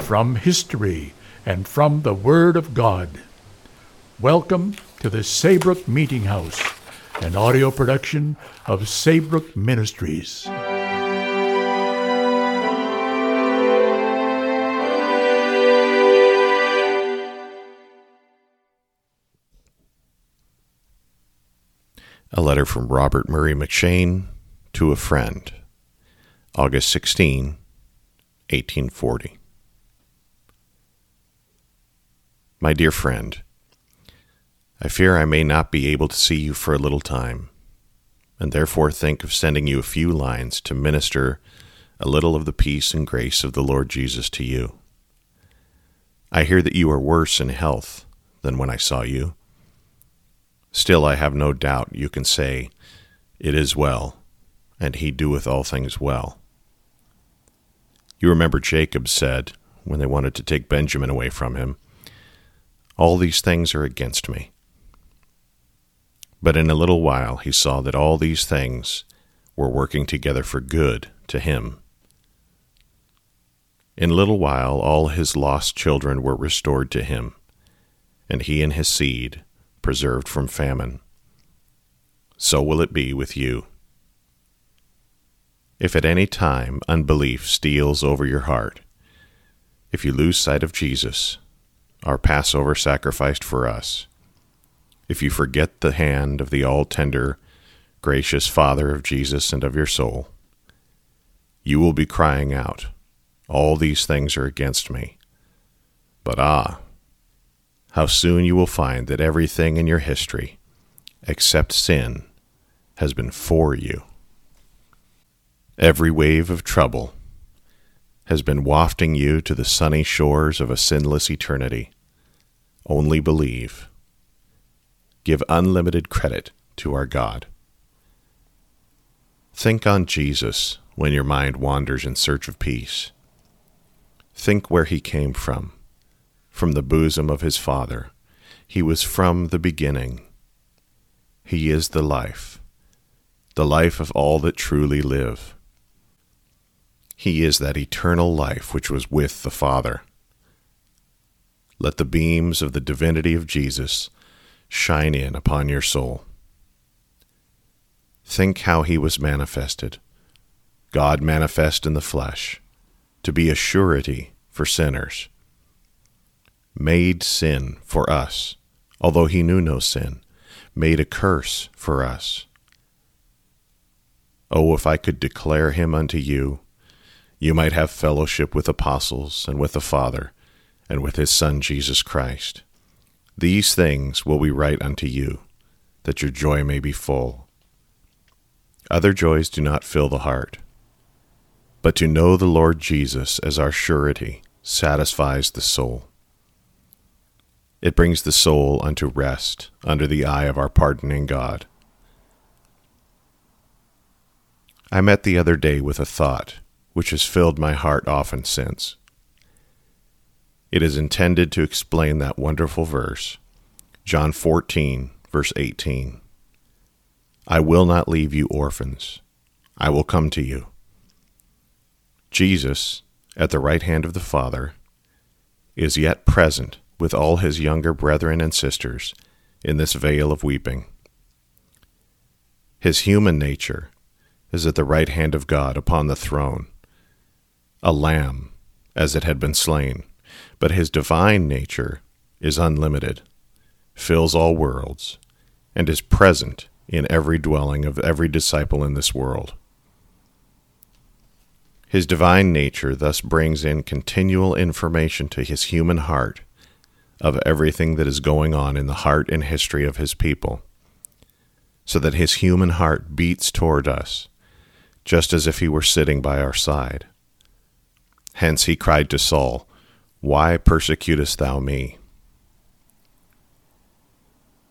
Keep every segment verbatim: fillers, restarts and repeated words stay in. from history, and from the Word of God. Welcome to the Saybrook Meeting House, an audio production of Saybrook Ministries. A letter from Robert Murray M'Cheyne to a friend, August sixteenth, eighteen forty. My dear friend, I fear I may not be able to see you for a little time, and therefore think of sending you a few lines to minister a little of the peace and grace of the Lord Jesus to you. I hear that you are worse in health than when I saw you. Still, I have no doubt you can say, "It is well, and he doeth all things well." You remember Jacob said, when they wanted to take Benjamin away from him, "All these things are against me." But in a little while he saw that all these things were working together for good to him. In a little while all his lost children were restored to him, and he and his seed preserved from famine. So will it be with you. If at any time unbelief steals over your heart, if you lose sight of Jesus, our Passover sacrificed for us, if you forget the hand of the all-tender, gracious Father of Jesus and of your soul, you will be crying out, "All these things are against me." But ah, how soon you will find that everything in your history, except sin, has been for you. Every wave of trouble has been wafting you to the sunny shores of a sinless eternity. Only believe. Give unlimited credit to our God. Think on Jesus when your mind wanders in search of peace. Think where he came from. From the bosom of his Father. He was from the beginning. He is the life, the life of all that truly live. He is that eternal life which was with the Father. Let the beams of the divinity of Jesus shine in upon your soul. Think how he was manifested, God manifest in the flesh, to be a surety for sinners. Made sin for us, although he knew no sin, made a curse for us. Oh, if I could declare him unto you, you might have fellowship with apostles and with the Father and with his Son Jesus Christ. These things will we write unto you, that your joy may be full. Other joys do not fill the heart, but to know the Lord Jesus as our surety satisfies the soul. It brings the soul unto rest under the eye of our pardoning God. I met the other day with a thought which has filled my heart often since. It is intended to explain that wonderful verse, John fourteen, verse eighteen. "I will not leave you orphans. I will come to you." Jesus, at the right hand of the Father, is yet present with all his younger brethren and sisters in this vale of weeping. His human nature is at the right hand of God upon the throne, a lamb as it had been slain, but his divine nature is unlimited, fills all worlds, and is present in every dwelling of every disciple in this world. His divine nature thus brings in continual information to his human heart of everything that is going on in the heart and history of his people, so that his human heart beats toward us, just as if he were sitting by our side. Hence he cried to Saul, Why persecutest thou me?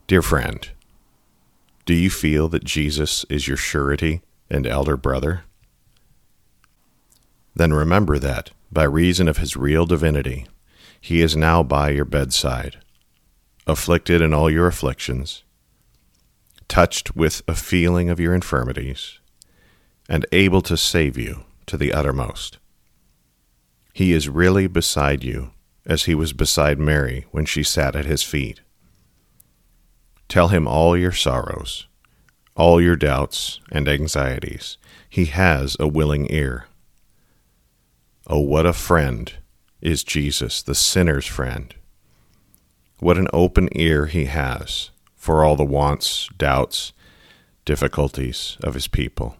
Dear friend, do you feel that Jesus is your surety and elder brother? Then remember that, by reason of his real divinity, he is now by your bedside, afflicted in all your afflictions, touched with a feeling of your infirmities, and able to save you to the uttermost. He is really beside you, as he was beside Mary when she sat at his feet. Tell him all your sorrows, all your doubts and anxieties. He has a willing ear. Oh, what a friend is Jesus, the sinner's friend. What an open ear he has for all the wants, doubts, difficulties of his people.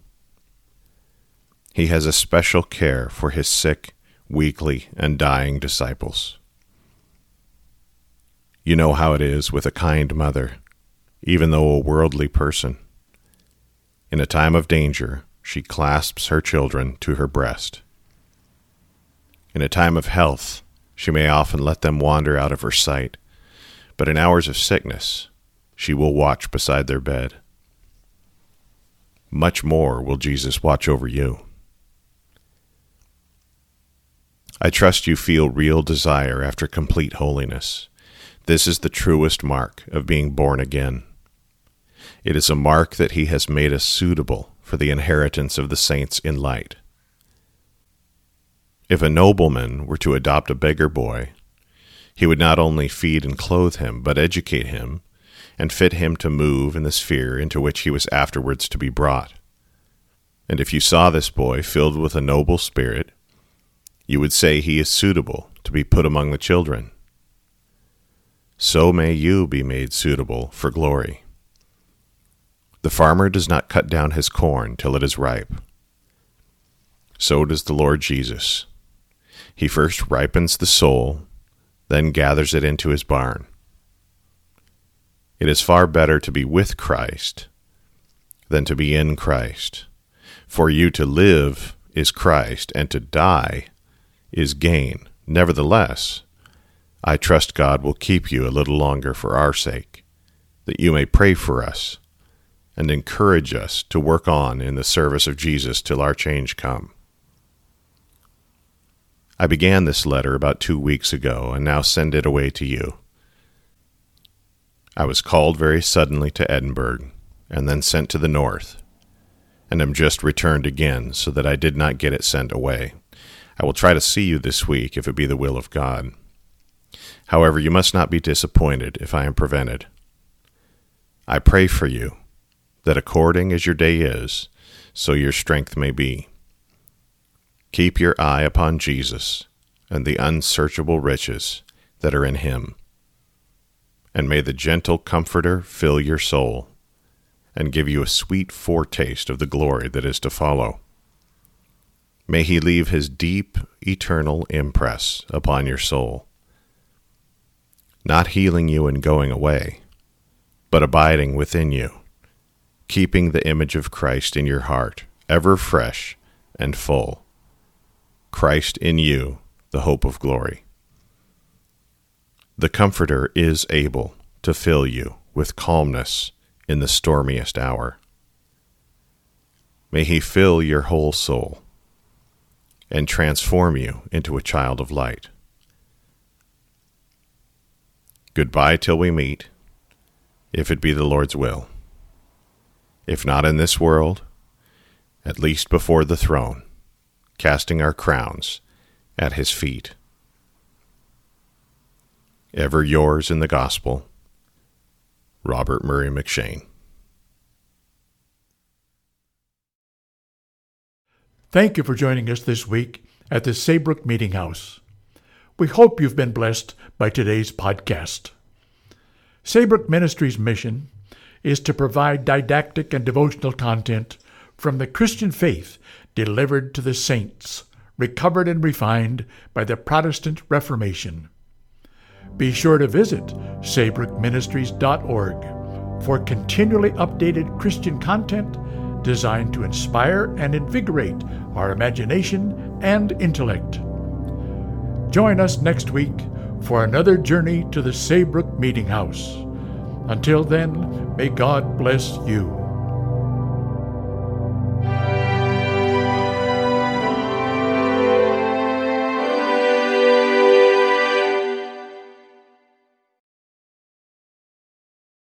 He has a special care for his sick, weakly, and dying disciples. You know how it is with a kind mother, even though a worldly person. In a time of danger, she clasps her children to her breast. In a time of health, she may often let them wander out of her sight, but in hours of sickness, she will watch beside their bed. Much more will Jesus watch over you. I trust you feel real desire after complete holiness. This is the truest mark of being born again. It is a mark that he has made us suitable for the inheritance of the saints in light. If a nobleman were to adopt a beggar boy, he would not only feed and clothe him, but educate him and fit him to move in the sphere into which he was afterwards to be brought. And if you saw this boy filled with a noble spirit, you would say he is suitable to be put among the children. So may you be made suitable for glory. The farmer does not cut down his corn till it is ripe. So does the Lord Jesus. He first ripens the soul, then gathers it into his barn. It is far better to be with Christ than to be in Christ. For you to live is Christ, and to die is gain. Nevertheless, I trust God will keep you a little longer for our sake, that you may pray for us and encourage us to work on in the service of Jesus till our change come. I began this letter about two weeks ago, and now send it away to you. I was called very suddenly to Edinburgh, and then sent to the north, and am just returned again, so that I did not get it sent away. I will try to see you this week, if it be the will of God. However, you must not be disappointed if I am prevented. I pray for you, that according as your day is, so your strength may be. Keep your eye upon Jesus and the unsearchable riches that are in him. And may the gentle Comforter fill your soul and give you a sweet foretaste of the glory that is to follow. May he leave his deep, eternal impress upon your soul, not healing you and going away, but abiding within you, keeping the image of Christ in your heart, ever fresh and full. Christ in you, the hope of glory. The Comforter is able to fill you with calmness in the stormiest hour. May he fill your whole soul and transform you into a child of light. Goodbye till we meet, if it be the Lord's will. If not in this world, at least before the throne, casting our crowns at his feet. Ever yours in the gospel, Robert Murray M'Cheyne. Thank you for joining us this week at the Saybrook Meeting House. We hope you've been blessed by today's podcast. Saybrook Ministries' mission is to provide didactic and devotional content from the Christian faith delivered to the saints, recovered and refined by the Protestant Reformation. Be sure to visit saybrook ministries dot org for continually updated Christian content designed to inspire and invigorate our imagination and intellect. Join us next week for another journey to the Saybrook Meeting House. Until then, may God bless you.